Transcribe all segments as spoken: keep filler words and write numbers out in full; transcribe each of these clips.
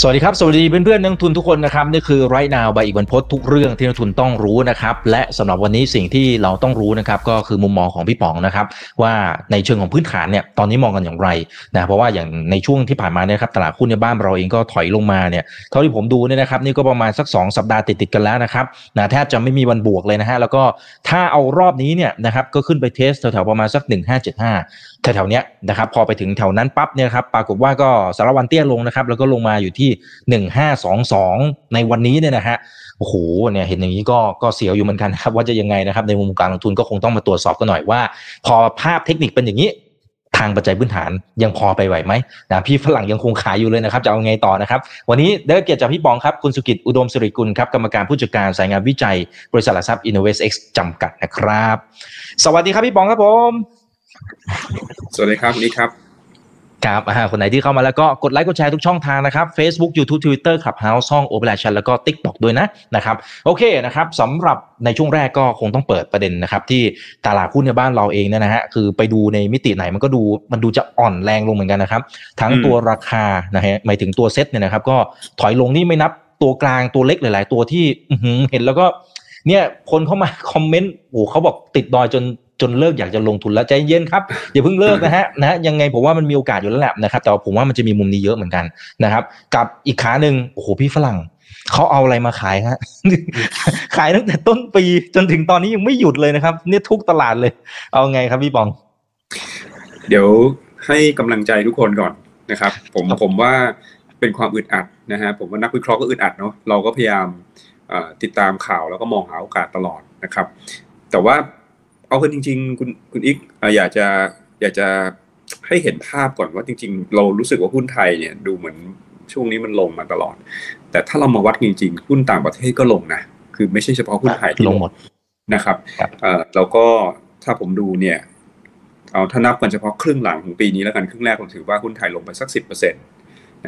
สวัสดีครับสวัสดีเพื่อนเพื่อนนักทุนทุกคนนะครับนี่คือ Right Now ใบอีกวันพดทุกเรื่องที่นักทุนต้องรู้นะครับและสำหรับวันนี้สิ่งที่เราต้องรู้นะครับก็คือมุมมองของพี่ป๋องนะครับว่าในเชิงของพื้นฐานเนี่ยตอนนี้มองกันอย่างไรนะเพราะว่าอย่างในช่วงที่ผ่านมาเนี่ยครับตลาดหุ้นในบ้านเราเองก็ถอยลงมาเนี่ยเท่าที่ผมดูเนี่ยนะครับนี่ก็ประมาณสักสองสัปดาห์ติดติดกันแล้วนะครับนะแทบจะไม่มีวันบวกเลยนะฮะแล้วก็ถ้าเอารอบนี้เนี่ยนะครับก็ขึ้นไปเทสแถวๆประมาณสักหนึ่งพันห้าร้อยเจ็ดสิบห้าแถวๆเนี้ยนะครับพอไปถึงแถวนั้นปั๊บเนี่ยครับปรากฏว่าก็สารวันเตี้ยลงนะครับแล้วก็ลงมาอยู่ที่หนึ่งพันห้าร้อยยี่สิบสองในวันนี้เนี่ยนะฮะโอ้โหเนี่ยเห็นอย่างนี้ก็ก็เสียวอยู่เหมือนกันนะครับว่าจะยังไงนะครับในมุมการลงทุนก็คงต้องมาตรวจสอบกันหน่อยว่าพอภาพเทคนิคเป็นอย่างนี้ทางปัจจัยพื้นฐานยังพอไปไหวไหมนะพี่ฝรั่งยังคงขายอยู่เลยนะครับจะเอาไงต่อนะครับวันนี้ได้เกียรติจากพี่ป๋องครับคุณสุกิจอุดมสิริกุลครับกรรมการผู้จัดการสายงานวิจัยบริษัทหลักทรัพย์ อินโนเวสเอ็กซ์ จำกัดนะครับสวัสดีครับพี่ป๋องครับผมสวัสดีครับนี่ครับครับคนไหนที่เข้ามาแล้วก็กดไลค์กดแชร์ทุกช่องทางนะครับ Facebook YouTube Twitter Clubhouse ช่อง Operation แล้วก็ TikTok ด้วยนะนะครับโอเคนะครับสำหรับในช่วงแรกก็คงต้องเปิดประเด็นนะครับที่ตลาดหุ้นในบ้านเราเองเนี่ยนะฮะคือไปดูในมิติไหนมันก็ดูมันดูจะอ่อนแรงลงเหมือนกันนะครับทั้งตัวราคานะฮะหมายถึงตัวเซ็ตเนี่ยนะครับก็ถอยลงนี่ไม่นับตัวกลางตัวเล็กหลายๆตัวที่เห็นแล้วก็เนี่ยคนเข้ามาคอมเมนต์โอ้เขาบอกติดดอยจนจนเลิกอยากจะลงทุนแล้วใจเย็นครับอย่าเพิ่งเลิกนะฮะนะยังไงผมว่ามันมีโอกาสอยู่แล้วแหละนะครับแต่ผมว่ามันจะมีมุมนี้เยอะเหมือนกันนะครับกับอีกขาหนึ่งโอ้โหพี่ฝรั่งเขาเอาอะไรมาขายฮะขายตั้งแต่ต้นปีจนถึงตอนนี้ยังไม่หยุดเลยนะครับเนี่ยทุกตลาดเลยเอาไงครับพี่ป๋องเดี๋ยวให้กำลังใจทุกคนก่อนนะครับผมผมว่าเป็นความอึดอัดนะฮะผมว่านักวิเคราะห์ก็อึดอัดเนาะเราก็พยายามติดตามข่าวแล้วก็มองหาโอกาสตลอดนะครับแต่ว่าเอาคือจริงๆคุณคุณอิกอยากจะอยากจะให้เห็นภาพก่อนว่าจริงๆเรารู้สึกว่าหุ้นไทยเนี่ยดูเหมือนช่วงนี้มันลงมาตลอดแต่ถ้าเรามาวัดจริงๆหุ้นต่างประเทศก็ลงนะคือไม่ใช่เฉพาะหุ้นไทยที่ลงหมดนะครับแล้วก็ถ้าผมดูเนี่ยเอาถ้านับกันเฉพาะครึ่งหลังของปีนี้แล้วกันครึ่งแรกผมถือว่าหุ้นไทยลงไปสักสิบเปอร์เซ็นต์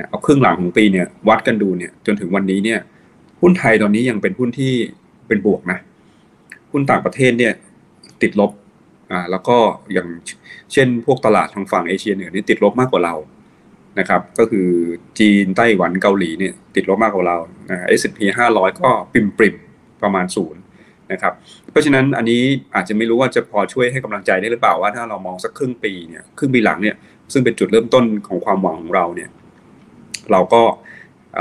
เอาครึ่งหลังของปีเนี่ยวัดกันดูเนี่ยจนถึงวันนี้เนี่ยหุ้นไทยตอนนี้ยังเป็นหุ้นที่เป็นบวกนะหุ้นต่างประเทศเนี่ยติดลบอ่าแล้วก็อย่างเช่นพวกตลาดทางฝั่งเอเชียเหนือนี่ติดลบมากกว่าเรานะครับก็คือจีนไต้หวันเกาหลีเนี่ยติดลบมากกว่าเรานะ เอส แอนด์ พี ห้าร้อยก็ปริมปริมประมาณศูนย์นะครับเพราะฉะนั้นอันนี้อาจจะไม่รู้ว่าจะพอช่วยให้กำลังใจได้หรือเปล่าว่าถ้าเรามองสักครึ่งปีเนี่ยครึ่งปีหลังเนี่ยซึ่งเป็นจุดเริ่มต้นของความหวังของเราเนี่ยเราก็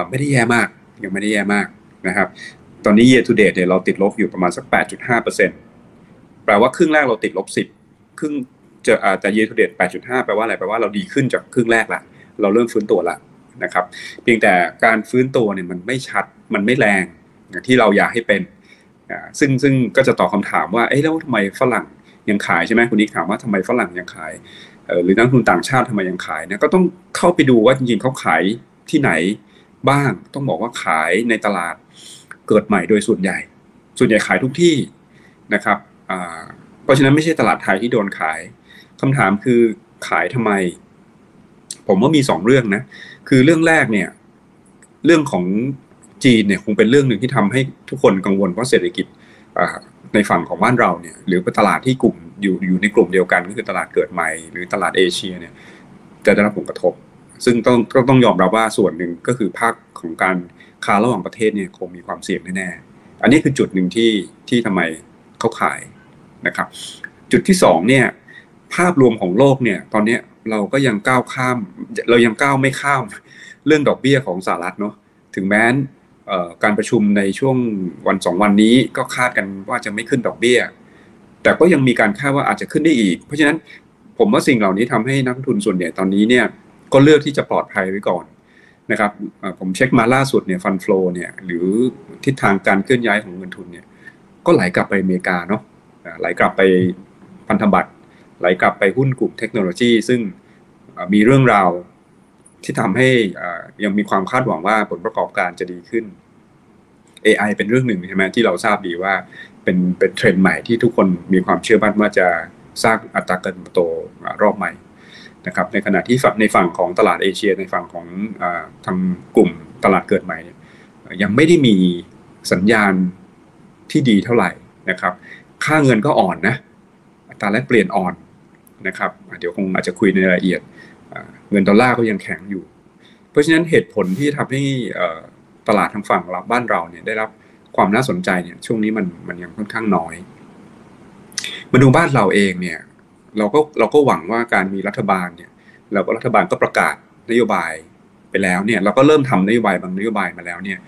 ไม่ได้แย่มากยังไม่ได้แย่มากนะครับตอนนี้ year to date เนี่ยเราติดลบอยู่ประมาณสัก แปดจุดห้าเปอร์เซ็นต์แปลว่าครึ่งแรกเราติดลบสิบครึ่งจะอาจจะ year to date แปดจุดห้า แปลว่าอะไรแปลว่าเราดีขึ้นจากครึ่งแรกละเราเริ่มฟื้นตัวละนะครับเพียงแต่การฟื้นตัวเนี่ยมันไม่ชัดมันไม่แรงอย่างที่เราอยากให้เป็นอ่าซึ่งซึ่งก็จะตอบคำถามว่าเอ๊ะแล้วทำไมฝรั่งยังขายใช่ไหมคุณนิกถามว่าทำไมฝรั่งยังขายเอ่อหรือนักลงทุนต่างชาติทำไมยังขายเนี่ยก็ต้องเข้าไปดูว่าจริงๆเขาขายที่ไหนบ้างต้องบอกว่าขายในตลาดเกิดใหม่โดยส่วนใหญ่ส่วนใหญ่ขายทุกที่นะครับเพราะฉะนั้นไม่ใช่ตลาดไทยที่โดนขายคำถามคือขายทำไมผมว่ามีสองเรื่องนะคือเรื่องแรกเนี่ยเรื่องของจีนเนี่ยคงเป็นเรื่องหนึ่งที่ทำให้ทุกคนกังวลเพราะเศรษฐกิจในฝั่งของบ้านเราเนี่ยหรือตลาดที่กลุ่มอยู่อยู่ในกลุ่มเดียวกันก็คือตลาดเกิดใหม่หรือตลาดเอเชียเนี่ยจะได้รับผลกระทบซึ่งต้องก็ต้องยอมรับว่าส่วนหนึ่งก็คือภาคของการค้าระหว่างประเทศเนี่ยคงมีความเสี่ยงแน่ๆอันนี้คือจุดหนึ่งที่ที่ทำไมเขาขายนะครับจุดที่สองเนี่ยภาพรวมของโลกเนี่ยตอนนี้เราก็ยังก้าวข้ามเรายังก้าวไม่ข้ามเรื่องดอกเบี้ยของสหรัฐเนาะถึงแม้นการประชุมในช่วงวันสองวันนี้ก็คาดกันว่าจะไม่ขึ้นดอกเบี้ยแต่ก็ยังมีการคาดว่าอาจจะขึ้นได้อีกเพราะฉะนั้นผมว่าสิ่งเหล่านี้ทำให้นักทุนส่วนใหญ่ตอนนี้เนี่ยก็เลือกที่จะปลอดภัยไว้ก่อนนะครับผมเช็คมาล่าสุดเนี่ยฟันฟลูเนี่ยหรือทิศทางการเคลื่อนย้ายของเงินทุนเนี่ยก็ไหลกลับไปอเมริกาเนาะไหลกลับไปพันธบัตรไหลกลับไปหุ้นกลุ่มเทคโนโลยีซึ่งมีเรื่องราวที่ทำให้ยังมีความคาดหวังว่าผลประกอบการจะดีขึ้น เอ ไอ เป็นเรื่องหนึ่งใช่ไหมที่เราทราบดีว่าเป็นเป็นเทรนด์ใหม่ที่ทุกคนมีความเชื่อมั่นว่าจะสร้างอัตราเติบโตรอบใหม่นะครับในขณะที่ในฝั่งของตลาดเอเชียในฝั่งของทางกลุ่มตลาดเกิดใหม่ยังไม่ได้มีสัญญาณที่ดีเท่าไหร่นะครับค่าเงินก็อ่อนนะ ตราแลกเปลี่ยนอ่อนนะครับเดี๋ยวคงอาจจะคุยในรายละเอียดเงินดอลลาร์ก็ยังแข็งอยู่เพราะฉะนั้นเหตุผลที่ทำให้ตลาดทางฝั่งเราบ้านเราเนี่ยได้รับความน่าสนใจเนี่ยช่วงนี้มันมันยังค่อนข้างน้อยมาดูบ้านเราเองเนี่ยเราก็เราก็หวังว่าการมีรัฐบาลเนี่ยเราก็รัฐบาลก็ประกาศนโยบายไปแล้วเนี่ยเราก็เริ่มทำนโยบายบางนโยบายมาแล้วเนี่ย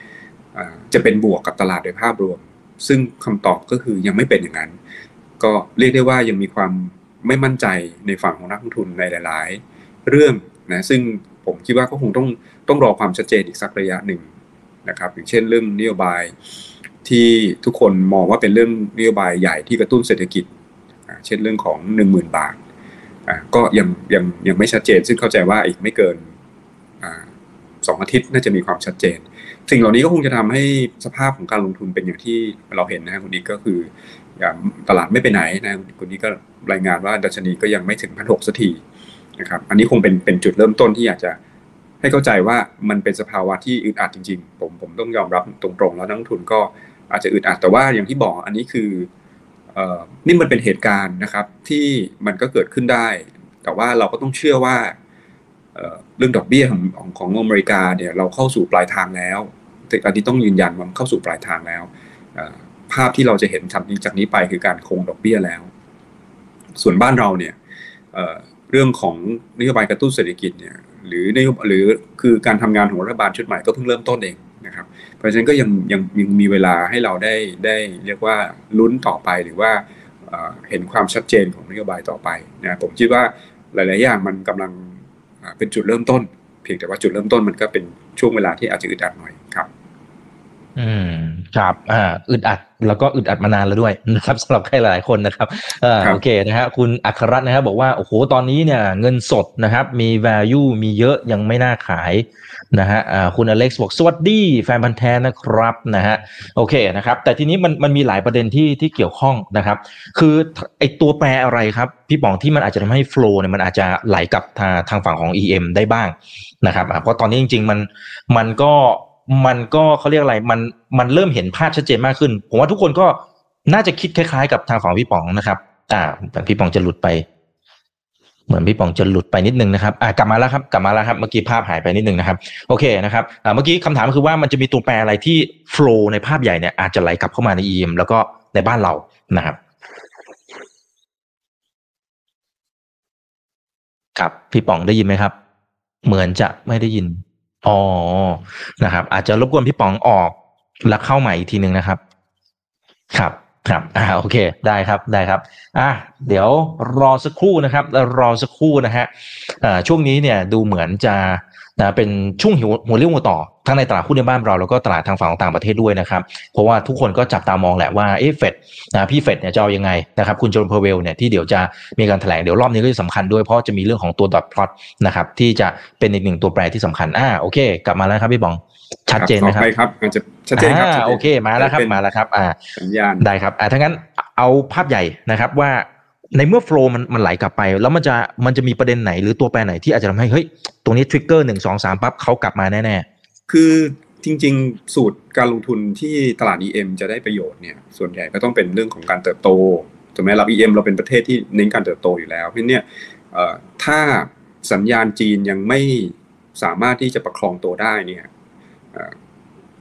จะเป็นบวกกับตลาดโดยภาพรวมซึ่งคำตอบก็คือยังไม่เป็นอย่างนั้นก็เรียกได้ว่ายังมีความไม่มั่นใจในฝั่งของนักลงทุนในหลายๆเรื่องนะซึ่งผมคิดว่าก็คงต้องต้องรอความชัดเจนอีกสักระยะหนึ่งนะครับอย่างเช่นเรื่องนโยบายที่ทุกคนมองว่าเป็นเรื่องนโยบายใหญ่ที่กระตุ้นเศรษฐกิจเช่นเรื่องของ หนึ่งหมื่น บาทก็ยังยังยังไม่ชัดเจนซึ่งเข้าใจว่าอีกไม่เกินสองอาทิตย์น่าจะมีความชัดเจนสิ่งเหล่านี้ก็คงจะทำให้สภาพของการลงทุนเป็นอย่างที่เราเห็นนะคุณนิกก็คือตลาดไม่ไปไหนนะคุณนิกก็รายงานว่าดัชนีก็ยังไม่ถึง หนึ่งพันหกร้อย สักทีนะครับอันนี้คงเป็นเป็นจุดเริ่มต้นที่อยากจะให้เข้าใจว่ามันเป็นสภาวะที่อึดอัดจริงๆผมผมต้องยอมรับตรงๆแล้วนักลงทุนก็อาจจะอึดอัดแต่ว่าอย่างที่บอกอันนี้คือนี่มันเป็นเหตุการณ์นะครับที่มันก็เกิดขึ้นได้แต่ว่าเราก็ต้องเชื่อว่าเรื่องดอกเบี้ยของของของอเมริกาเนี่ยเราเข้าสู่ปลายทางแล้วอันนี้ต้องยืนยันว่าเข้าสู่ปลายทางแล้วภาพที่เราจะเห็นจากนี้ไปคือการคงดอกเบี้ยแล้วส่วนบ้านเราเนี่ยเรื่องของนโยบายกระตุ้นเศรษฐกิจเนี่ยหรือในหรือคือการทำงานของรัฐบาลชุดใหม่ก็เพิ่งเริ่มต้นเองนะครับเพราะฉะนั้นก็ยังยังยังมีเวลาให้เราได้ได้เรียกว่าลุ้นต่อไปหรือว่าเห็นความชัดเจนของนโยบายต่อไปนะผมคิดว่าหลายๆอย่างมันกำลังเป็นจุดเริ่มต้นเพียงแต่ว่าจุดเริ่มต้นมันก็เป็นช่วงเวลาที่อาจจะอึดอัดหน่อยครับอืมครับอ่าอึดอัดแล้วก็อึดอัดมานานแล้วด้วยนะครับสำหรับใครหลายคนนะครับอ่าโอเคนะฮะคุณอัครรัตน์นะครับบอกว่าโอ้โหตอนนี้เนี่ยเงินสดนะครับมี value มีเยอะยังไม่น่าขายนะฮะอ่าคุณอเล็กซ์บอกสวัสดีแฟนพันธ์แท้นะครับนะฮะโอเคนะครับแต่ทีนี้มันมันมีหลายประเด็นที่ที่เกี่ยวข้องนะครับคือไอตัวแปรอะไรครับพี่ป๋องที่มันอาจจะทำให้ flow เนี่ยมันอาจจะไหลกลับทางทางฝั่งของ อี เอ็ม ได้บ้างนะครับเพราะตอนนี้จริงๆมันมันก็มันก็เขาเรียกอะไรมันมันเริ่มเห็นภาพชัดเจนมากขึ้นผมว่าทุกคนก็น่าจะคิดคล้ายๆกับทางฝั่งพี่ป๋องนะครับอ่าพี่ป๋องจะหลุดไปเหมือนพี่ป๋องจะหลุดไปนิดนึงนะครับอ่ากลับมาแล้วครับกลับมาแล้วครับเมื่อกี้ภาพหายไปนิดนึงนะครับโอเคนะครับอ่าเมื่อกี้คำถามคือว่ามันจะมีตัวแปรอะไรที่โฟลว์ในภาพใหญ่เนี่ยอาจจะไหลกลับเข้ามาใน อี เอ็ม แล้วก็ในบ้านเรานะครับครับพี่ป๋องได้ยินไหมครับเหมือนจะไม่ได้ยินอ๋อนะครับอาจจะรบกวนพี่ป๋องออกแล้วเข้าใหม่อีกทีนึงนะครับครับครับอ่าโอเคได้ครับได้ครับอ่ะเดี๋ยวรอสักครู่นะครับรอสักครู่นะฮะอ่าช่วงนี้เนี่ยดูเหมือนจะนะเป็นช่วงหัวหัวเรื่องหัวต่อทั้งในตลาดหุ้นในบ้านเราแล้วก็ตลาดทางฝั่งต่างประเทศด้วยนะครับเพราะว่าทุกคนก็จับตามองแหละว่าเอฟเฟดนะพี่เฟดเนี่ยจะเอายังไงนะครับคุณโจนเพอร์เวลเนี่ยที่เดี๋ยวจะมีการแถลงเดี๋ยวรอบนี้ก็จะสำคัญด้วยเพราะจะมีเรื่องของตัวดอทพลอตนะครับที่จะเป็นอีกหนึ่งตัวแปรที่สำคัญอ่าโอเคกลับมาแล้วครับพี่บองชัดเจนไหมครับครับมันจะชัดเจนครับโอเคมาแล้วครับมาแล้วครับอ่าสัญญาณได้ครับอ่าถ้างั้นเอาภาพใหญ่นะครับว่าในเมื่อโฟลว์มันมันไหลกลับไปแล้วมันจะมันจะมีประเด็นไหนหรือตัวแปรไหนที่อาจจะทำให้เฮ้ยตรงนี้ทริกเกอร์หนึ่งสองสามปั๊บเขากลับมาแน่ๆคือจริงๆสูตรการลงทุนที่ตลาด อี เอ็ม จะได้ประโยชน์เนี่ยส่วนใหญ่ก็ต้องเป็นเรื่องของการเติบโตถูกไหมเรา อี เอ็ม เราเป็นประเทศที่เน้นการเติบโตอยู่แล้วเพราะเนี่ยถ้าสัญญาณจีนยังไม่สามารถที่จะประคองตัวได้เนี่ย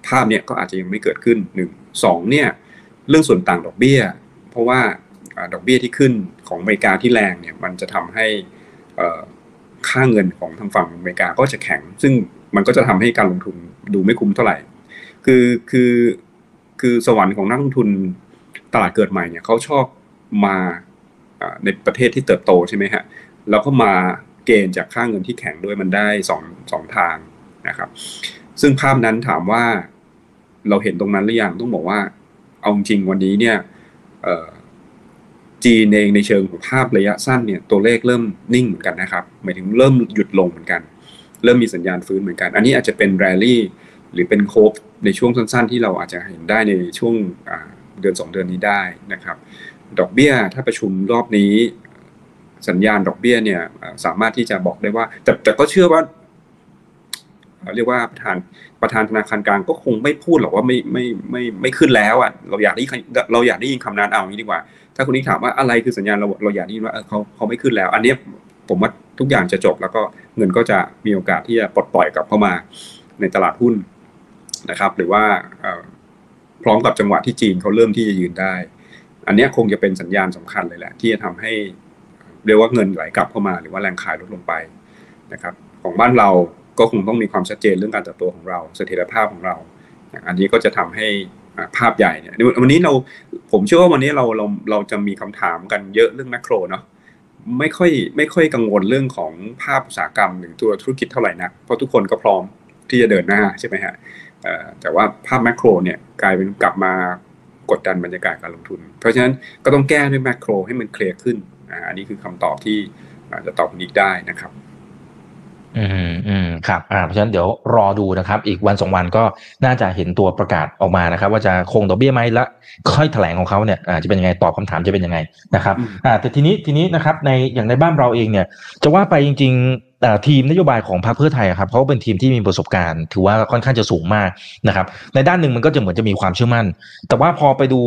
ภาพเนี่ยก็อาจจะยังไม่เกิดขึ้นหนึ่งสองเนี่ยเรื่องส่วนต่างดอกเบี้ยเพราะว่าดอกเบี้ยที่ขึ้นของอเมริกาที่แรงเนี่ยมันจะทำให้ค่าเงินของทางฝั่งอเมริกาก็จะแข็งซึ่งมันก็จะทำให้การลงทุนดูไม่คุ้มเท่าไหร่คือคือคือสวรรค์ของนักลงทุนตลาดเกิดใหม่เนี่ยเขาชอบมาในประเทศที่เติบโตใช่ไหมฮะแล้วก็มาเกณฑ์จากค่าเงินที่แข็งด้วยมันได้สองสองทางนะครับซึ่งภาพนั้นถามว่าเราเห็นตรงนั้นหรือยังต้องบอกว่าเอาจริงวันนี้เนี่ยจีนเองในเชิงของภาพระยะสั้นเนี่ยตัวเลขเริ่มนิ่งเหมือนกันนะครับหมายถึงเริ่มหยุดลงเหมือนกันเริ่มมีสัญญาณฟื้นเหมือนกันอันนี้อาจจะเป็นแรลลี่หรือเป็นโคฟในช่วงสั้นๆที่เราอาจจะเห็นได้ในช่วงเดือนสองเดือนนี้ได้นะครับดอกเบี้ยถ้าประชุมรอบนี้สัญญาณดอกเบี้ยเนี่ยสามารถที่จะบอกได้ว่าแต่แต่ก็เชื่อว่า เรียกว่าประธานประธานธนาคารกลางก็คงไม่พูดหรอกว่าไม่ไม่ไม่ไม่ขึ้นแล้วอ่ะเราอยากได้เราอยากได้ยินคำนั้นเอาอย่างนี้ดีกว่าถ้าคุณนี่ถามว่าอะไรคือสัญญาณเราเราอยากได้ยินว่าเขาเขาไม่ขึ้นแล้วอันนี้ผมว่าทุกอย่างจะจบแล้วก็เงินก็จะมีโอกาสที่จะปลดปล่อยกลับเข้ามาในตลาดหุ้นนะครับหรือว่าพร้อมกับจังหวะที่จีนเขาเริ่มที่จะยืนได้อันนี้คงจะเป็นสัญญาณสำคัญเลยแหละที่จะทำให้เรียกว่าเงินไหลกลับเข้ามาหรือว่าแรงขายลดลงไปนะครับของบ้านเราก็คงต้องมีความชัดเจนเรื่องการเติบโตของเราเสถียรภาพของเราอันนี้ก็จะทำให้ภาพใหญ่เนี่ยวันนี้เราผมเชื่อว่าวันนี้เราเราเราจะมีคำถามกันเยอะเรื่องแมคโครเนาะไม่ค่อยไม่ค่อยกังวลเรื่องของภาพอุตสาหกรรมหรือตัวธุรกิจเท่าไหร่นักเพราะทุกคนก็พร้อมที่จะเดินหน้าใช่ไหมฮะแต่ว่าภาพแมคโครเนี่ยกลายเป็นกลับมากดดันบรรยากาศการลงทุนเพราะฉะนั้นก็ต้องแก้ด้วยแมคโครให้มันเคลียร์ขึ้นอันนี้คือคำตอบที่จะตอบนิกได้นะครับอืมอืมครับอ่าเพราะฉะนั้นเดี๋ยวรอดูนะครับอีกวันสองวันก็น่าจะเห็นตัวประกาศออกมานะครับว่าจะคงดอกเบี้ยไหมและค่อยแถลงของเขาเนี่ยอ่าจะเป็นยังไงตอบคำถามจะเป็นยังไงนะครับอ่าแต่ทีนี้ทีนี้นะครับในอย่างในบ้านเราเองเนี่ยจะว่าไปจริงๆอ่าทีมนโยบายของพรรคเพื่อไทยครับเขาเป็นทีมที่มีประสบการณ์ถือว่าค่อนข้างจะสูงมากนะครับในด้านหนึ่งมันก็จะเหมือนจะมีความเชื่อมั่นแต่ว่าพอไปดู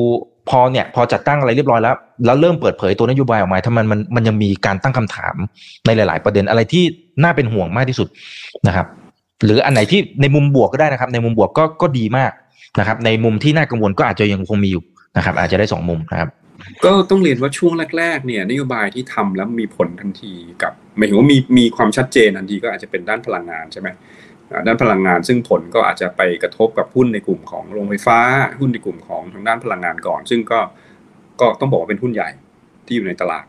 พอเนี่ยพอจัดตั้งอะไรเรียบร้อยแล้วแล้วเริ่มเปิดเผยตัวนโยบายออกมาทำไมมันมันยังมีการตั้งคำถามในหลายๆประเด็นอะไรที่น่าเป็นห่วงมากที่สุดนะครับหรืออันไหนที่ในมุมบวกก็ได้นะครับในมุมบวกก็ก็ดีมากนะครับในมุมที่น่ากังวลก็อาจจะยังคงมีอยู่นะครับอาจจะได้สองมุมนะครับก็ต้องเรียนว่าช่วงแรกๆเนี่ยนโยบายที่ทำแล้วมีผลทันทีกับหมายถึงว่ามีมีความชัดเจนทันทีก็อาจจะเป็นด้านพลังงานใช่ไหมด้านพลังงานซึ่งผลก็อาจจะไปกระทบกับหุ้นในกลุ่มของโรงไฟฟ้าหุ้นในกลุ่มของทางด้านพลังงานก่อนซึ่งก็ก็ต้องบอกว่าเป็นหุ้นใหญ่ที่อยู่ในตลาด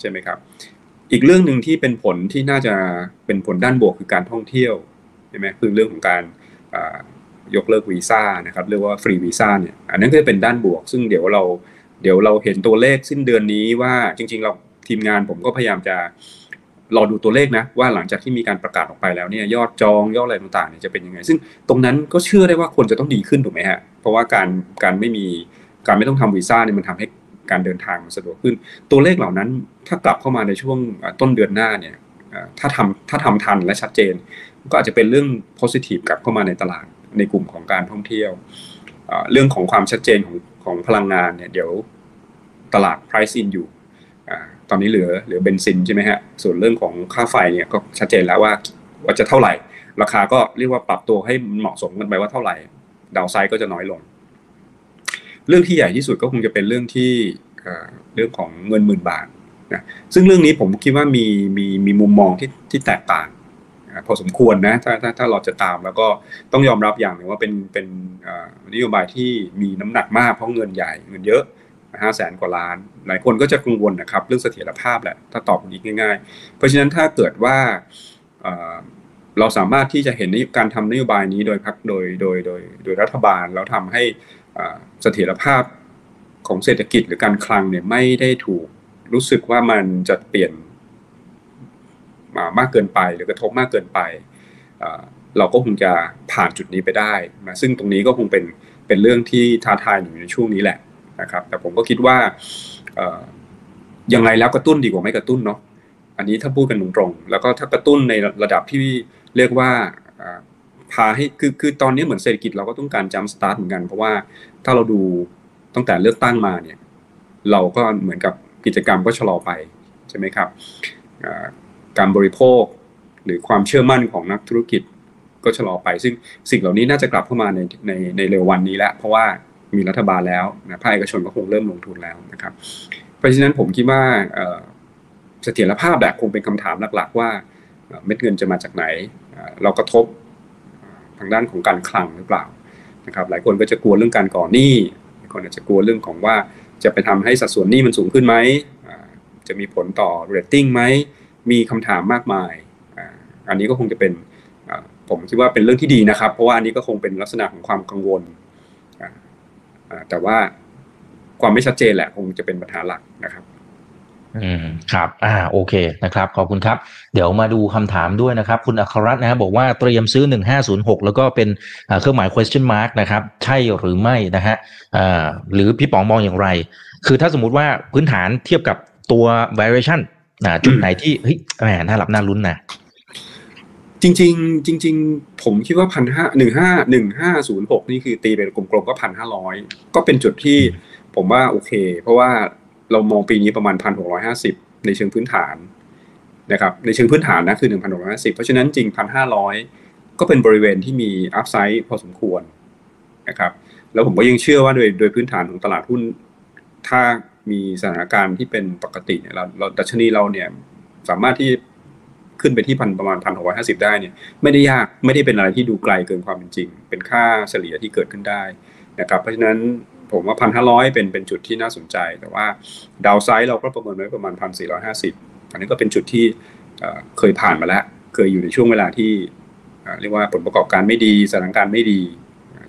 ใช่ไหมครับอีกเรื่องนึงที่เป็นผลที่น่าจะเป็นผลด้านบวกคือการท่องเที่ยวใช่ไหมคือเรื่องของการยกเลิกวีซ่านะครับเรียกว่าฟรีวีซ่าเนี่ยอันนั้นก็จะเป็นด้านบวกซึ่งเดี๋ยวเราเดี๋ยวเราเห็นตัวเลขสิ้นเดือนนี้ว่าจริงๆเราทีมงานผมก็พยายามจะรอดูตัวเลขนะว่าหลังจากที่มีการประกาศออกไปแล้วเนี่ยยอดจองยอดอะไรต่างๆเนี่ยจะเป็นยังไงซึ่งตรงนั้นก็เชื่อได้ว่าคนจะต้องดีขึ้นถูกไหมฮะเพราะว่าการการไม่มีการไม่ต้องทำวีซ่าเนี่ยมันทำให้การเดินทางสะดวกขึ้นตัวเลขเหล่านั้นถ้ากลับเข้ามาในช่วงต้นเดือนหน้าเนี่ยถ้าทำถ้าทำทันและชัดเจนก็อาจจะเป็นเรื่อง positive กลับเข้ามาในตลาดในกลุ่มของการท่องเที่ยวเรื่องของความชัดเจนของของพลังงานเนี่ยเดี๋ยวตลาด price in อยู่ตอนนี้เหลือเหลือเบนซินใช่ไหมฮะส่วนเรื่องของค่าไฟเนี่ยก็ชัดเจนแล้วว่าว่าจะเท่าไหร่ราคาก็เรียกว่าปรับตัวให้เหมาะสมกันไปว่าเท่าไหร่ดาวไซด์ก็จะน้อยลงเรื่องที่ใหญ่ที่สุดก็คงจะเป็นเรื่องที่เรื่องของเงินหมื่นบาทนะซึ่งเรื่องนี้ผมคิดว่ามีมีมีมุมมองที่ที่แตกต่างพอสมควรนะถ้าถ้าถ้าเราจะตามแล้วก็ต้องยอมรับอย่างหนึ่งว่าเป็นเป็นนโยบายที่มีน้ำหนักมากเพราะเงินใหญ่เงินเยอะห้าแสนกว่าล้านหลายคนก็จะกังวลนะครับเรื่องเสถียรภาพแหละถ้าตอบอย่างนี้ง่ายๆเพราะฉะนั้นถ้าเกิดว่าเราสามารถที่จะเห็นการทำนโยบายนี้โดยพรรคโดยโดยโดยโดยรัฐบาลแล้วทำให้เสถียรภาพของเศรษฐกิจหรือการคลังเนี่ยไม่ได้ถูกรู้สึกว่ามันจะเปลี่ยนมากเกินไปหรือกระทบมากเกินไปเราก็คงจะผ่านจุดนี้ไปได้นะซึ่งตรงนี้ก็คงเป็นเป็นเรื่องที่ท้าทายอยู่ในช่วงนี้แหละนะครับแต่ผมก็คิดว่ายังไงแล้วกระตุ้นดีกว่าไม่กระตุ้นเนาะอันนี้ถ้าพูดกันตรงๆแล้วก็ถ้ากระตุ้นในระดับที่เรียกว่าพาให้คือคือตอนนี้เหมือนเศรษฐกิจเราก็ต้องการจัมป์สตาร์ทเหมือนกันเพราะว่าถ้าเราดูตั้งแต่เลือกตั้งมาเนี่ยเราก็เหมือนกับกิจกรรมก็ชะลอไปใช่ไหมครับการบริโภคหรือความเชื่อมั่นของนักธุรกิจก็ชะลอไปซึ่งสิ่งเหล่านี้น่าจะกลับเข้ามาในในในเร็ววันนี้แล้วเพราะว่ามีรัฐบาลแล้วนะภาคเอกชนก็คงเริ่มลงทุนแล้วนะครับเพราะฉะนั้นผมคิดว่าเสถียรภาพแบบคงเป็นคำถามหลักๆว่าเม็ดเงินจะมาจากไหนเรากระทบทางด้านของการคลังหรือเปล่านะครับหลายคนก็จะกลัวเรื่องการก่อหนี้หลายคนอาจจะกลัวเรื่องของว่าจะไปทำให้สัดส่วนหนี้มันสูงขึ้นไหมจะมีผลต่อเรตติ้งไหมมีคำถามมากมายอันนี้ก็คงจะเป็นผมคิดว่าเป็นเรื่องที่ดีนะครับเพราะว่าอันนี้ก็คงเป็นลักษณะของความกังวลแต่ว่าความไม่ชัดเจนแหละคงจะเป็นปัญหาหลักนะครับอืมครับอ่าโอเคนะครับขอบคุณครับเดี๋ยวมาดูคำถามด้วยนะครับคุณอัครรัตน์นะครับบอกว่าเตรียมซื้อหนึ่งห้าศูนย์หกแล้วก็เป็นเครื่องหมาย question mark นะครับใช่หรือไม่นะฮะอ่าหรือพี่ป๋องมองอย่างไรคือถ้าสมมุติว่าพื้นฐานเทียบกับตัว variation นะจุดไหนที่เฮ้ยแหมน่าหลับน่าลุ้นนะ จริงๆจริงๆผมคิดว่า หนึ่งพันห้าร้อยหก นี่คือตีเป็นกลมๆก็ หนึ่งพันห้าร้อย ก็เป็นจุดที่ผมว่าโอเคเพราะว่าเรามองปีนี้ประมาณ หนึ่งพันหกร้อยห้าสิบ ในเชิงพื้นฐานนะครับในเชิงพื้นฐานนะคือ หนึ่งพันหกร้อยห้าสิบ เพราะฉะนั้นจริง หนึ่งพันห้าร้อย ก็เป็นบริเวณที่มีอัพไซด์พอสมควรนะครับแล้วผมก็ยังเชื่อว่าโดยโดยพื้นฐานของตลาดหุ้นถ้ามีสถานการณ์ที่เป็นปกติเนี่ยเราเราดัชนีเราเนี่ยสามารถที่ขึ้นไปที่พันประมาณ หนึ่งพันหกร้อยห้าสิบ ได้เนี่ยไม่ได้ยากไม่ได้เป็นอะไรที่ดูไกลเกินความเป็นจริงเป็นค่าเฉลี่ยที่เกิดขึ้นได้นะครับเพราะฉะนั้นผมว่า หนึ่งพันห้าร้อย เป็นเป็นจุดที่น่าสนใจแต่ว่าดาวไซด์เราก็ประเมินไว้ประมาณ หนึ่งพันสี่ร้อยห้าสิบ อันนี้ก็เป็นจุดที่เคยผ่านมาแล้วเคยอยู่ในช่วงเวลาที่เรียกว่าผลประกอบการไม่ดีสถานการณ์ไม่ดี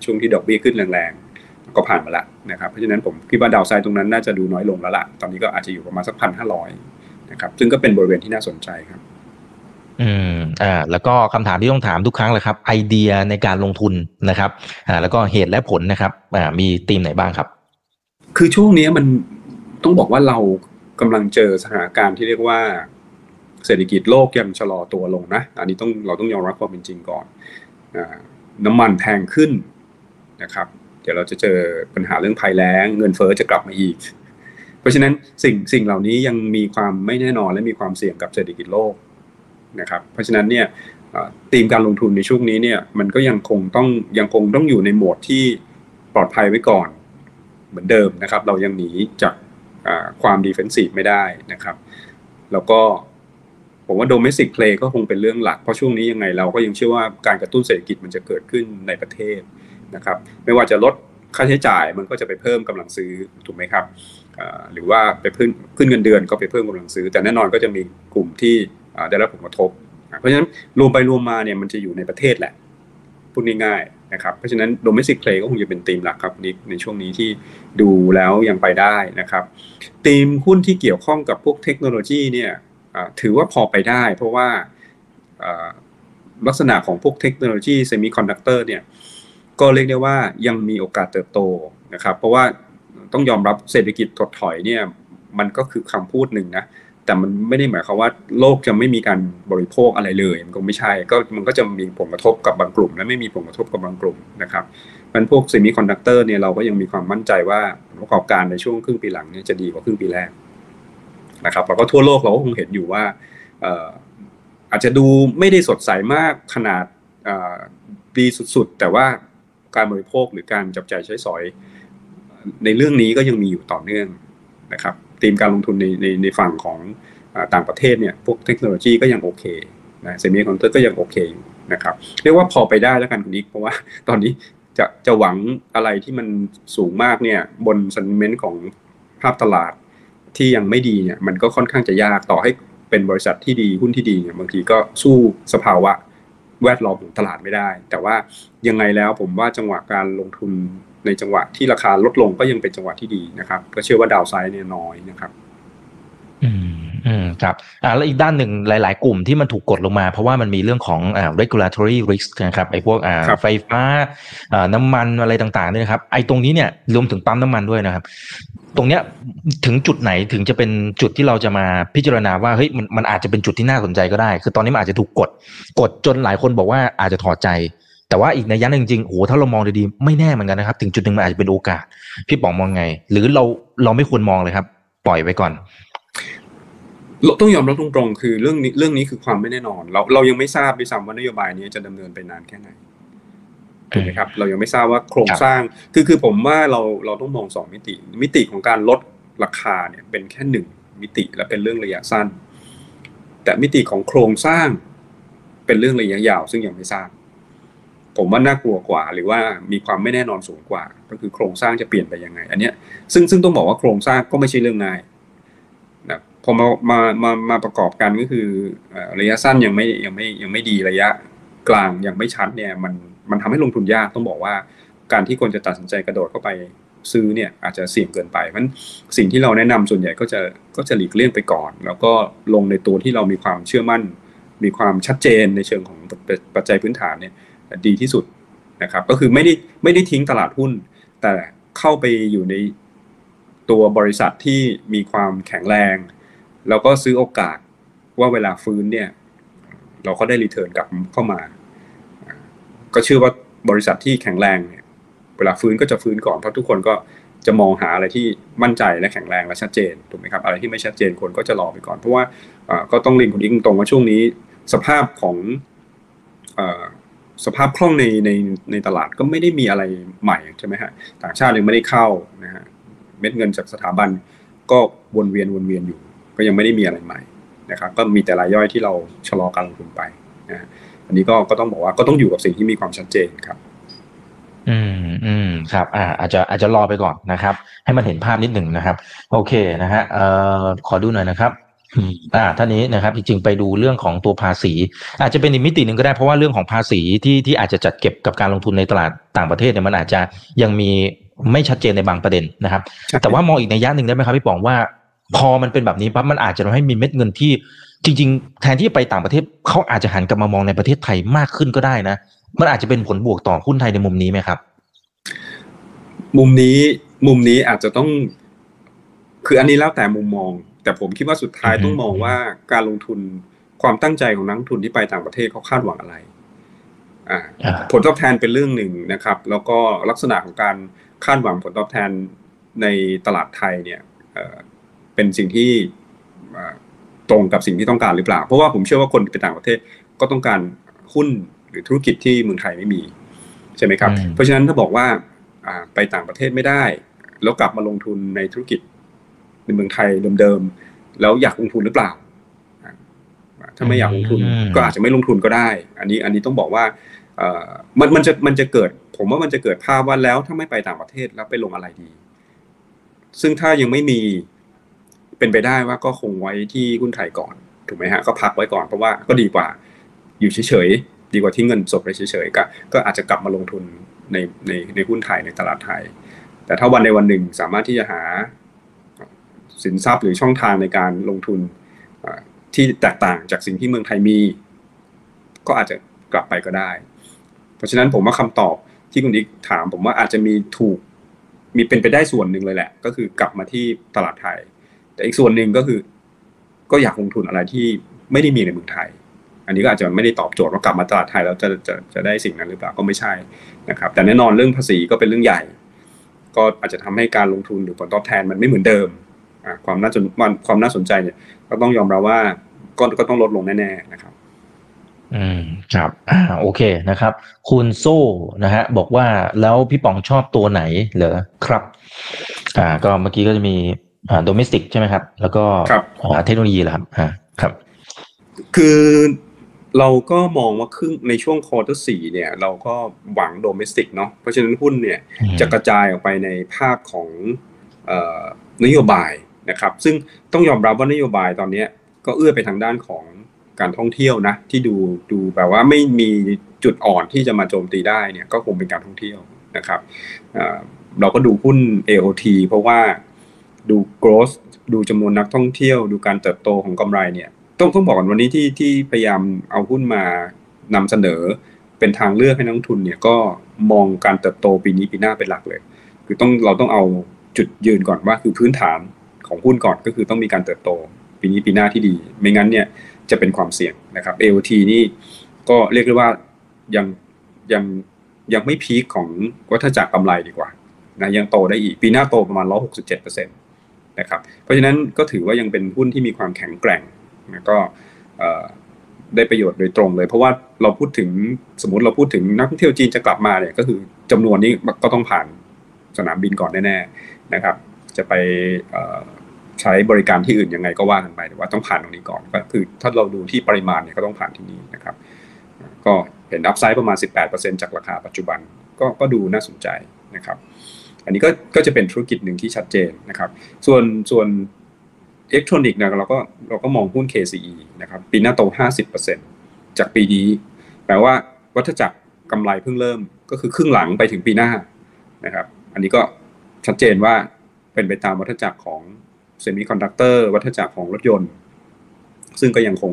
ช่วงที่ดอกเบี้ยขึ้นแรงๆก็ผ่านมาแล้วนะครับเพราะฉะนั้นผมคิดว่าดาวไซด์ตรงนั้นน่าจะดูน้อยลงแล้วล่ะตอนนี้ก็อาจจะอยู่ประมาณสัก หนึ่งพันห้าร้อย นะครับซึ่งก็เป็นบริเวณที่น่าสนใจครับอืมอ่าแล้วก็คำถามที่ต้องถามทุกครั้งเลยครับไอเดียในการลงทุนนะครับอ่าแล้วก็เหตุและผลนะครับอ่ามีธีมไหนบ้างครับคือช่วงนี้มันต้องบอกว่าเรากำลังเจอสถานการณ์ที่เรียกว่าเศรษฐกิจโลกยังชะลอตัวลงนะอันนี้ต้องเราต้องยอมรับความเป็นจริงก่อนอ่าน้ำมันแพงขึ้นนะครับเดี๋ยวเราจะเจอปัญหาเรื่องภัยแล้งเงินเฟ้อจะกลับมาอีกเพราะฉะนั้นสิ่งสิ่งเหล่านี้ยังมีความไม่แน่นอนและมีความเสี่ยงกับเศรษฐกิจโลกนะครับเพราะฉะนั้นเนี่ยธีมการลงทุนในช่วงนี้เนี่ยมันก็ยังคงต้องยังคงต้องอยู่ในโหมดที่ปลอดภัยไว้ก่อนเหมือนเดิมนะครับเรายังหนีจากความดีเฟนซีฟไม่ได้นะครับแล้วก็ผมว่าโดเมสติกเพลย์ก็คงเป็นเรื่องหลักเพราะช่วงนี้ยังไงเราก็ยังเชื่อว่าการกระตุ้นเศรษฐกิจมันจะเกิดขึ้นในประเทศนะครับไม่ว่าจะลดค่าใช้จ่ายมันก็จะไปเพิ่มกำลังซื้อถูกไหมครับหรือว่าไปขึ้นขึ้นเงินเดือนก็ไปเพิ่มกำลังซื้อแต่แน่นอนก็จะมีกลุ่มที่ได้รับผลกระทบเพราะฉะนั้นรวมไปรวมมาเนี่ยมันจะอยู่ในประเทศแหละพูดง่ายๆนะครับเพราะฉะนั้น domestic play ก็คงจะเป็นธีมหลักครับในในช่วงนี้ที่ดูแล้วยังไปได้นะครับธีมหุ้นที่เกี่ยวข้องกับพวกเทคโนโลยีเนี่ยถือว่าพอไปได้เพราะว่าลักษณะของพวกเทคโนโลยีเซมิคอนดักเตอร์เนี่ยก็เรียกได้ว่ายังมีโอกาสเติบโตนะครับเพราะว่าต้องยอมรับเศรษฐกิจถดถอยเนี่ยมันก็คือคำพูดหนึ่งนะแต่มันไม่ได้หมายความว่าโลกจะไม่มีการบริโภคอะไรเลยมันก็ไม่ใช่ก็มันก็จะมีผลกระทบกับบางกลุ่มและไม่มีผลกระทบกับบางกลุ่มนะครับมันพวกเซมิคอนดักเตอร์เนี่ยเราก็ยังมีความมั่นใจว่าผลประกอบการในช่วงครึ่งปีหลังเนี่ยจะดีกว่าครึ่งปีแรกนะครับแล้วก็ทั่วโลกเราก็คงเห็นอยู่ว่าเอ่ออาจจะดูไม่ได้สดใสมากขนาดเอ่อดีสุดๆแต่ว่าการบริโภคหรือการจับจ่ายใช้สอยในเรื่องนี้ก็ยังมีอยู่ต่อเนื่องนะครับทีมการลงทุนในในในฝั่งของต่างประเทศเนี่ยพวกเทคโนโลยีก็ยังโอเคนะเซมิคอนดักเตอร์ก็ยังโอเคอยู่นะครับเรียกว่าพอไปได้แล้วกันคุณนิกเพราะว่าตอนนี้จะจะหวังอะไรที่มันสูงมากเนี่ยบนเซนติเมนต์ของภาพตลาดที่ยังไม่ดีเนี่ยมันก็ค่อนข้างจะยากต่อให้เป็นบริษัทที่ดีหุ้นที่ดีเนี่ยบางทีก็สู้สภาวะแวดล้อมของตลาดไม่ได้แต่ว่ายังไงแล้วผมว่าจังหวะการลงทุนในจังหวะที่ราคาลดลงก็ยังเป็นจังหวะที่ดีนะครับก็เชื่อว่าดาวไซด์เนี่ยน้อยนะครับอืมอืมครับอ่าแล้วอีกด้านหนึ่งหลายๆกลุ่มที่มันถูกกดลงมาเพราะว่ามันมีเรื่องของอ่า regulatory risk นะครับไอ้พวกอ่าไฟฟ้าอ่าน้ำมันอะไรต่างๆเนี่ยครับไอ้ตรงนี้เนี่ยรวมถึงปั๊มน้ำมันด้วยนะครับตรงเนี้ยถึงจุดไหนถึงจะเป็นจุดที่เราจะมาพิจารณาว่าเฮ้ยมันมันอาจจะเป็นจุดที่น่าสนใจก็ได้คือตอนนี้มันอาจจะถูกกดกดจนหลายคนบอกว่าอาจจะถอดใจแต่ว่าอีกในยันจริงๆโอ้ถ้าเรามองดีๆไม่แน่เหมือนกันนะครับถึงจุดหนึ่งมันอาจจะเป็นโอกาสพี่ป๋องมองไงหรือเราเราไม่ควรมองเลยครับปล่อยไว้ก่อนต้องยอมรับตรงๆคือเรื่องนี้เรื่องนี้คือความไม่แน่นอนเราเรายังไม่ทราบด้วยซ้ำว่านโยบายนี้จะดำเนินไปนานแค่ไหนถูกไหมครับเรายังไม่ทราบว่าโครงสร้างคือคือผมว่าเราเราต้องมองสองมิติมิติของการลดราคาเนี่ยเป็นแค่หนึ่งมิติและเป็นเรื่องระยะสั้นแต่มิติของโครงสร้างเป็นเรื่องระยะยาวซึ่งยังไม่ทราบผมว่าน่ากลัวกว่าหรือว่ามีความไม่แน่นอนสูงกว่าก็คือโครงสร้างจะเปลี่ยนไปยังไงอันเนี้ยซึ่งซึ่งต้องบอกว่าโครงสร้างก็ไม่ใช่เรื่องง่ายนะพอมามามามาประกอบกันก็คือระยะสั้นยังไม่ยังไม่ยังไม่ดีระยะกลางยังไม่ชัดเนี่ยมันมันทำให้ลงทุนยากต้องบอกว่าการที่คนจะตัดสินใจกระโดดเข้าไปซื้อเนี่ยอาจจะเสี่ยงเกินไปเพราะฉะนั้นสิ่งที่เราแนะนำส่วนใหญ่ก็จะก็จะหลีกเลี่ยงไปก่อนแล้วก็ลงในตัวที่เรามีความเชื่อมั่นมีความชัดเจนในเชิงของปัจจัยพื้นฐานเนี่ยดีที่สุดนะครับก็คือไม่ได้ไม่ได้ทิ้งตลาดหุ้นแต่เข้าไปอยู่ในตัวบริษัทที่มีความแข็งแรงแล้วก็ซื้อโอกาสว่าเวลาฟื้นเนี่ย เราก็ได้รีเทิร์นกลับเข้ามาก็เชื่อว่าบริษัทที่แข็งแรงเนี่ยเวลาฟื้นก็จะฟื้นก่อนเพราะทุกคนก็จะมองหาอะไรที่มั่นใจและแข็งแรงและชัดเจนถูกไหมครับอะไรที่ไม่ชัดเจนคนก็จะรอไปก่อนเพราะว่าก็ต้องเรียนคุณอิงตรงว่าช่วงนี้สภาพของสภาพคล่องในในในตลาดก็ไม่ได้มีอะไรใหม่ใช่ไหมฮะต่างชาติยังไม่ได้เข้านะฮะเม็ดเงินจากสถาบันก็วนเวียนวนเวียนอยู่ก็ยังไม่ได้มีอะไรใหม่นะครับก็มีแต่รายย่อยที่เราชะลอการลงทุนไปนะฮะอันนี้ก็ก็ต้องบอกว่าก็ต้องอยู่กับสิ่งที่มีความชัดเจนครับอืมอืมครับอ่าอาจจะอาจจะรอไปก่อนนะครับให้มันเห็นภาพนิดหนึ่งนะครับโอเคนะฮะเอ่อขอดูหน่อยนะครับอ่าท่านี้นะครับจริงๆไปดูเรื่องของตัวภาษีอาจจะเป็นอีกมิติหนึ่งก็ได้เพราะว่าเรื่องของภาษีที่ที่อาจจะจัดเก็บกับการลงทุนในตลาดต่างประเทศเนี่ยมันอาจจะยังมีไม่ชัดเจนในบางประเด็นนะครับแต่ว่ามองอีกในย่านหนึ่งได้ไหมครับพี่ป๋องว่าพอมันเป็นแบบนี้ปั๊บมันอาจจะทำให้มีเม็ดเงินที่จริงๆแทนที่จะไปต่างประเทศเขาอาจจะหันกลับมามองในประเทศไทยมากขึ้นก็ได้นะมันอาจจะเป็นผลบวกต่อหุ้นไทยในมุมนี้ไหมครับมุมนี้มุมนี้อาจจะต้องคืออันนี้แล้วแต่มุมมองแต่ผมคิดว่าสุดท้ายต้องมองว่าการลงทุนความตั้งใจของนักลงทุนที่ไปต่างประเทศเขาคาดหวังอะไรอ่าผลตอบแทนเป็นเรื่องหนึ่งนะครับแล้วก็ลักษณะของการคาดหวังผลตอบแทนในตลาดไทยเนี่ยเอ่อเป็นสิ่งที่ตรงกับสิ่งที่ต้องการหรือเปล่าเพราะว่าผมเชื่อว่าคนไปต่างประเทศก็ต้องการหุ้นหรือธุรกิจที่เมืองไทยไม่มีใช่ไหมครับเพราะฉะนั้นถ้าบอกว่าไปต่างประเทศไม่ได้แล้วกลับมาลงทุนในธุรกิจในเมืองไทยเดิมๆแล้วอยากลงทุนหรือเปล่าถ้าไม่อยากลงทุนก็อาจจะไม่ลงทุนก็ได้อันนี้อันนี้ต้องบอกว่ามันมันจะมันจะเกิดผมว่ามันจะเกิดภาพว่าแล้วถ้าไม่ไปต่างประเทศแล้วไปลงอะไรดีซึ่งถ้ายังไม่มีเป็นไปได้ว่าก็คงไว้ที่หุ้นไทยก่อนถูกไหมฮะก็พักไว้ก่อนเพราะว่าก็ดีกว่าอยู่เฉยๆดีกว่าทิ้งเงินสดไปเฉยๆก็ก็อาจจะกลับมาลงทุนในในในหุ้นไทยในตลาดไทยแต่ถ้าวันในวันหนึ่งสามารถที่จะหาสินทรัพย์หรือช่องทางในการลงทุนที่แตกต่างจากสิ่งที่เมืองไทยมีก็อาจจะกลับไปก็ได้เพราะฉะนั้นผมว่าคำตอบที่คุณดิ๊กถามผมว่าอาจจะมีถูกมีเป็นไปได้ส่วนหนึ่งเลยแหละก็คือกลับมาที่ตลาดไทยแต่อีกส่วนหนึ่งก็คือก็อยากลงทุนอะไรที่ไม่ได้มีในเมืองไทยอันนี้ก็อาจจะไม่ได้ตอบโจทย์ว่ากลับมาตลาดไทยแล้วจะจะจะได้สิ่งนั้นหรือเปล่าก็ไม่ใช่นะครับแต่แน่นอนเรื่องภาษีก็เป็นเรื่องใหญ่ก็อาจจะทำให้การลงทุนหรือผลตอบแทนมันไม่เหมือนเดิมความน่าสนความน่าสนใจเนี่ยก็ต้องยอมรับว่าก็ก็ต้องลดลงแน่ๆนะครับอืมครับอ่าโอเคนะครับคุณโซ่นะฮะบอกว่าแล้วพี่ป๋องชอบตัวไหนเหรอครับอ่าก็เมื่อกี้ก็จะมีอ่าโดเมสติกใช่ไหมครับแล้วก็เทคโนโลยีแหละครับอ่าครับคือเราก็มองว่าครึ่งในช่วงควอเตอร์สี่เนี่ยเราก็หวังโดเมสติกเนาะเพราะฉะนั้นหุ้นเนี่ยจะกระจายออกไปในภาพของเอ่อนโยบายนะครับซึ่งต้องยอมรับว่านโยบายตอนนี้ก็เอื้อไปทางด้านของการท่องเที่ยวนะที่ดูดูแบบว่าไม่มีจุดอ่อนที่จะมาโจมตีได้เนี่ยก็คงเป็นการท่องเที่ยวนะครับเราก็ดูหุ้น เอ โอ ที เพราะว่าดู growth ดูจำนวนนักท่องเที่ยวดูการเติบโตของกำไรเนี่ยต้องต้องบอกก่อนวันนี้ที่ที่พยายามเอาหุ้นมานำเสนอเป็นทางเลือกให้นักลงทุนเนี่ยก็มองการเติบโตปีนี้ปีหน้าเป็นหลักเลยคือต้องเราต้องเอาจุดยืนก่อนว่าคือพื้นฐานของหุ้นก่อนก็คือต้องมีการเติบโตปีนี้ปีหน้าที่ดีไม่งั้นเนี่ยจะเป็นความเสี่ยงนะครับ เอ โอ ที นี่ก็เรียกได้ว่ายังยังยังไม่พีคของวัฏจักรกำไรดีกว่านะยังโตได้อีกปีหน้าโตประมาณ หนึ่งร้อยหกสิบเจ็ดเปอร์เซ็นต์ นะครับเพราะฉะนั้นก็ถือว่ายังเป็นหุ้นที่มีความแข็งแกร่งนะก็ได้ประโยชน์โดยตรงเลยเพราะว่าเราพูดถึงสมมติเราพูดถึงนักท่องเที่ยวจีนจะกลับมาเนี่ยก็คือจำนวนนี้ก็ต้องผ่านสนามบินก่อนแน่ๆนะครับจะไปใช้บริการที่อื่นยังไงก็ว่ากันไปแต่ว่าต้องผ่านตรงนี้ก่อนก็คือถ้าเราดูที่ปริมาณเนี่ยก็ต้องผ่านที่นี่นะครับก็เห็นอัพไซด์ประมาณ สิบแปดเปอร์เซ็นต์ จากราคาปัจจุบันก็ก็ดูน่าสนใจนะครับอันนี้ก็ก็จะเป็นธุรกิจหนึ่งที่ชัดเจนนะครับส่วนส่วนอิเล็กทรอนิกส์นะเราก็เราก็มองหุ้น เค ซี อี นะครับปีหน้าโต ห้าสิบเปอร์เซ็นต์ จากปีนี้แปลว่าวัฏจักรกำไรเพิ่งเริ่มก็คือครึ่งหลังไปถึงปีหน้านะครับอันนี้ก็ชัดเจนว่าเป็นไปตามวัฏจักรของเซมิคอนดักเตอร์วัฏจักรของรถยนต์ซึ่งก็ยังคง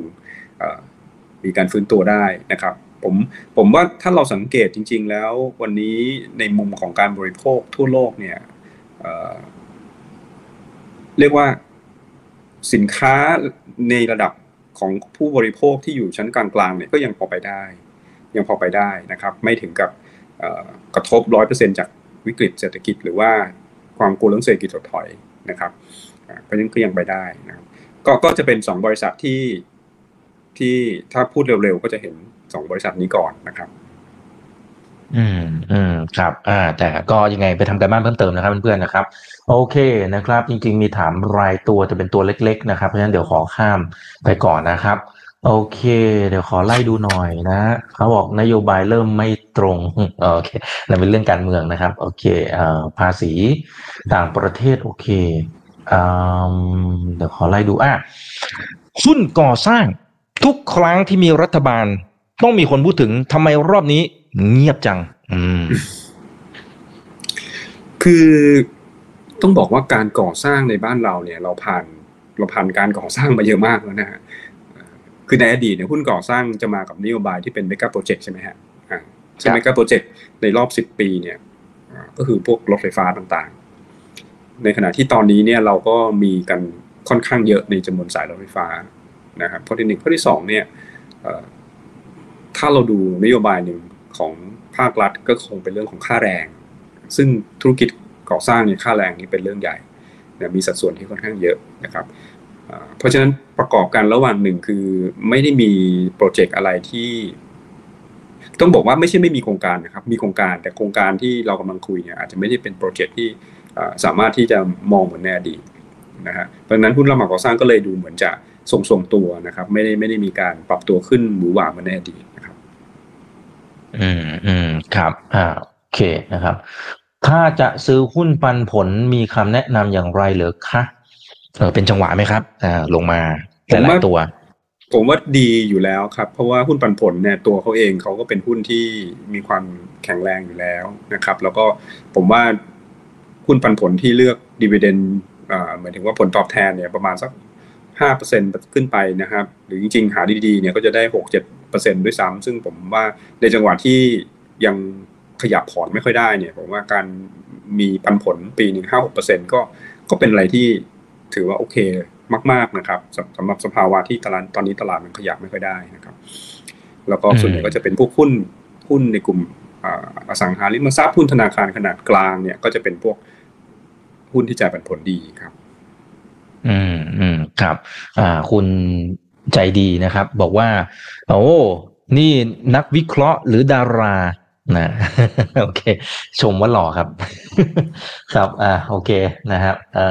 มีการฟื้นตัวได้นะครับผมผมว่าถ้าเราสังเกตจริงๆแล้ววันนี้ในมุมของการบริโภคทั่วโลกเนี่ย เอ่อ เรียกว่าสินค้าในระดับ ของผู้บริโภคที่อยู่ชั้นกลางๆเนี่ยก็ยังพอไปได้ยังพอไปได้นะครับไม่ถึงกับกระทบ ร้อยเปอร์เซ็นต์ จากวิกฤตเศรษฐกิจหรือว่าความกลัวเรื่องเศรษฐกิจถดถอยนะครับเพราะฉะนั้นก็ยังไปได้นะครับก็ก็จะเป็นสองบริษัทที่ที่ถ้าพูดเร็วๆก็จะเห็นสองบริษัทนี้ก่อนนะครับอืมอืมครับอ่าแต่ก็ยังไงไปทำการบ้านเพิ่มเติมนะครับเพื่อนๆนะครับโอเคนะครับจริงๆมีถามรายตัวจะเป็นตัวเล็กๆนะครับเพราะฉะนั้นเดี๋ยวขอข้ามไปก่อนนะครับโอเคเดี๋ยวขอไล่ดูหน่อยนะเขาบอกนโยบายเริ่มไม่ตรงโอเคนั่นเป็นเรื่องการเมืองนะครับโอเคเอ่อภาษีต่างประเทศโอเคอ่าเดี๋ยวขอไล่ดูอ่ะหุ้นก่อสร้างทุกครั้งที่มีรัฐบาลต้องมีคนพูดถึงทำไมรอบนี้เงียบจังอืมคือต้องบอกว่าการก่อสร้างในบ้านเราเนี่ยเราผ่านเราผ่านการก่อสร้างมาเยอะมากแล้วนะฮะคือในอดีตเนี่ยหุ้นก่อสร้างจะมากับนโยบายที่เป็นเมกะโปรเจกต์ใช่ไหมฮะอ่าซึ่งเมกะโปรเจกต์ในรอบสิบปีเนี่ยก็คือพวกรถไฟฟ้าต่างๆในขณะที่ตอนนี้เนี่ยเราก็มีกันค่อนข้างเยอะในจำนวนสายรถไฟฟ้านะครับข้อที่หนึ่งข้อที่สองเนี่ยถ้าเราดูนโยบายหนึ่งของภาครัฐก็คงเป็นเรื่องของค่าแรงซึ่งธุรกิจก่อสร้างเนี่ยค่าแรงนี่เป็นเรื่องใหญ่นะมีสัดส่วนที่ค่อนข้างเยอะนะครับเพราะฉะนั้นประกอบกันระหว่างหนึ่งคือไม่ได้มีโปรเจกต์อะไรที่ต้องบอกว่าไม่ใช่ไม่มีโครงการนะครับมีโครงการแต่โครงการที่เรากำลังคุยเนี่ยอาจจะไม่ได้เป็นโปรเจกต์ที่สามารถที่จะมองเหมือนในอดีตนะฮะเพราะฉะนั้นหุ้นรับเหมาก่อสร้างก็เลยดูเหมือนจะทรงๆตัวนะครับไม่ได้ไม่ได้มีการปรับตัวขึ้นหรือหว่าเหมือนในอดีตนะครับอืมอืมครับอ่าโอเคนะครับถ้าจะซื้อหุ้นปันผลมีคำแนะนำอย่างไรเหรอคะเออเป็นจังหวะไหมครับอ่าลงมาแต่ละตัวผมว่าดีอยู่แล้วครับเพราะว่าหุ้นปันผลเนี่ยตัวเขาเองเขาก็เป็นหุ้นที่มีความแข็งแรงอยู่แล้วนะครับแล้วก็ผมว่าหุ้นปันผลที่เลือกดิวิเดนด์อ่าหมายถึงว่าผลตอบแทนเนี่ยประมาณสัก ห้าเปอร์เซ็นต์ ขึ้นไปนะครับหรือจริงๆหาดีๆเนี่ยก็จะได้ หกถึงเจ็ดเปอร์เซ็นต์ ด้วยซ้ำซึ่งผมว่าในจังหวะที่ยังขยับพอร์ตไม่ค่อยได้เนี่ยผมว่าการมีปันผลปีหนึ่ง ห้าถึงหกเปอร์เซ็นต์ ก็ก็เป็นอะไรที่ถือว่าโอเคมากๆนะครับสำหรับสภาวะที่ตลาดตอนนี้ตลาดมันขยับไม่ค่อยได้นะครับแล้วก็ส่วนใหญ่ก็จะเป็นพวกหุ้นหุ้นในกลุ่มอสังหาริมทรัพย์หุ้นธนาคารขนาดกลางเนี่ยก็จะเป็นพวกหุ้นที่จ่ายปันผลดีครับอืมอืมครับอ่าคุณใจดีนะครับบอกว่าโอ้นี่นักวิเคราะห์หรือดารานะโอเคชมว่าหล่อครับครับอ่าโอเคนะครับเอ่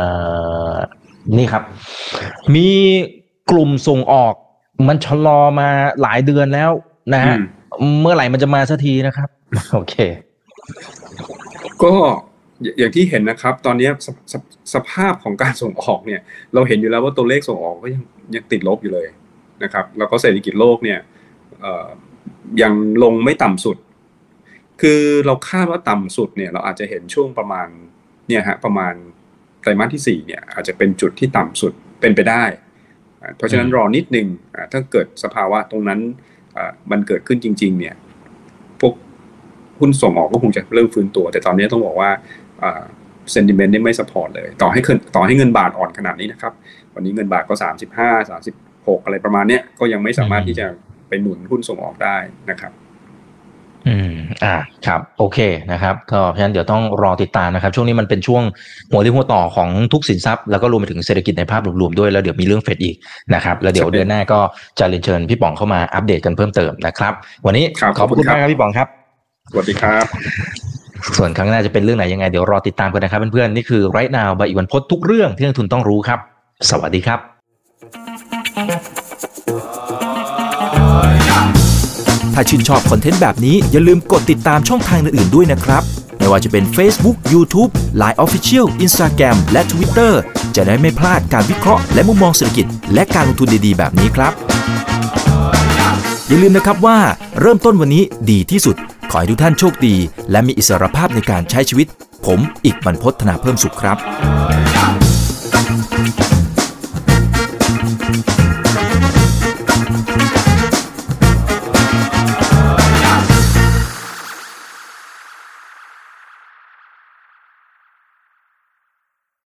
อนี่ครับมีกลุ่มส่งออกมันชะลอมาหลายเดือนแล้วนะฮะเมื่อไหร่มันจะมาสักทีนะครับโอเคก็อย่างที่เห็นนะครับตอนนี้ส, ส, สภาพของการส่งออกเนี่ยเราเห็นอยู่แล้วว่าตัวเลขส่งออกก็ยังยังติดลบอยู่เลยนะครับแล้วก็เศรษฐกิจโลกเนี่ยยังลงไม่ต่ำสุดคือเราคาดว่าต่ำสุดเนี่ยเราอาจจะเห็นช่วงประมาณเนี่ยฮะประมาณไตรมาสที่สี่เนี่ยอาจจะเป็นจุดที่ต่ำสุดเป็นไปได้เพราะฉะนั้นรอนิดนึงถ้าเกิดสภาวะตรงนั้นมันเกิดขึ้นจริงๆเนี่ยพวกหุ้นส่งออกก็คงจะเริ่มฟื้นตัวแต่ตอนนี้ต้องบอกว่าเซนติเมนต์นี่ไม่สปอร์ตเลยต่อให้ต่อให้เงินบาทอ่อนขนาดนี้นะครับวันนี้เงินบาทก็สามสิบห้า สามสิบหกอะไรประมาณเนี้ยก็ยังไม่สามารถที่จะไปหนุนหุ้นส่งออกได้นะครับอืมอ่าครับโอเคนะครับก็เพราะฉะนั้นเดี๋ยวต้องรอติดตามนะครับช่วงนี้มันเป็นช่วงหัวเรื่องหัวต่อของทุกสินทรัพย์แล้วก็รวมไปถึงเศรษฐกิจในภาพรวมๆด้วยแล้วเดี๋ยวมีเรื่องเฟดอีกนะครับแล้วเดี๋ยวเดือนหน้าก็จะเรียนเชิญพี่ป๋องเข้ามาอัปเดตกันเพิ่มเติมนะครับวันนี้ขอบคุณมากครับพี่ป๋องครับสวัสดีครับส่วนครั้งหน้าจะเป็นเรื่องไหนยังไงเดี๋ยวรอติดตามกันนะครับเพื่อนๆนี่คือ Right Now บายอีกวันพดทุกเรื่องที่นักทุนต้องรู้ครับสวัสดีครับถ้าชื่นชอบคอนเทนต์แบบนี้อย่าลืมกดติดตามช่องทางอื่นๆด้วยนะครับไม่ว่าจะเป็น Facebook YouTube Line Official Instagram และ Twitter จะได้ไม่พลาดการวิเคราะห์และมุมมองเศรษฐกิจและการลงทุนดีๆแบบนี้ครับอย่าลืมนะครับว่าเริ่มต้นวันนี้ดีที่สุดขอให้ทุกท่านโชคดีและมีอิสรภาพในการใช้ชีวิตผมอิกบรรพต ธนาเพิ่มสุขครับ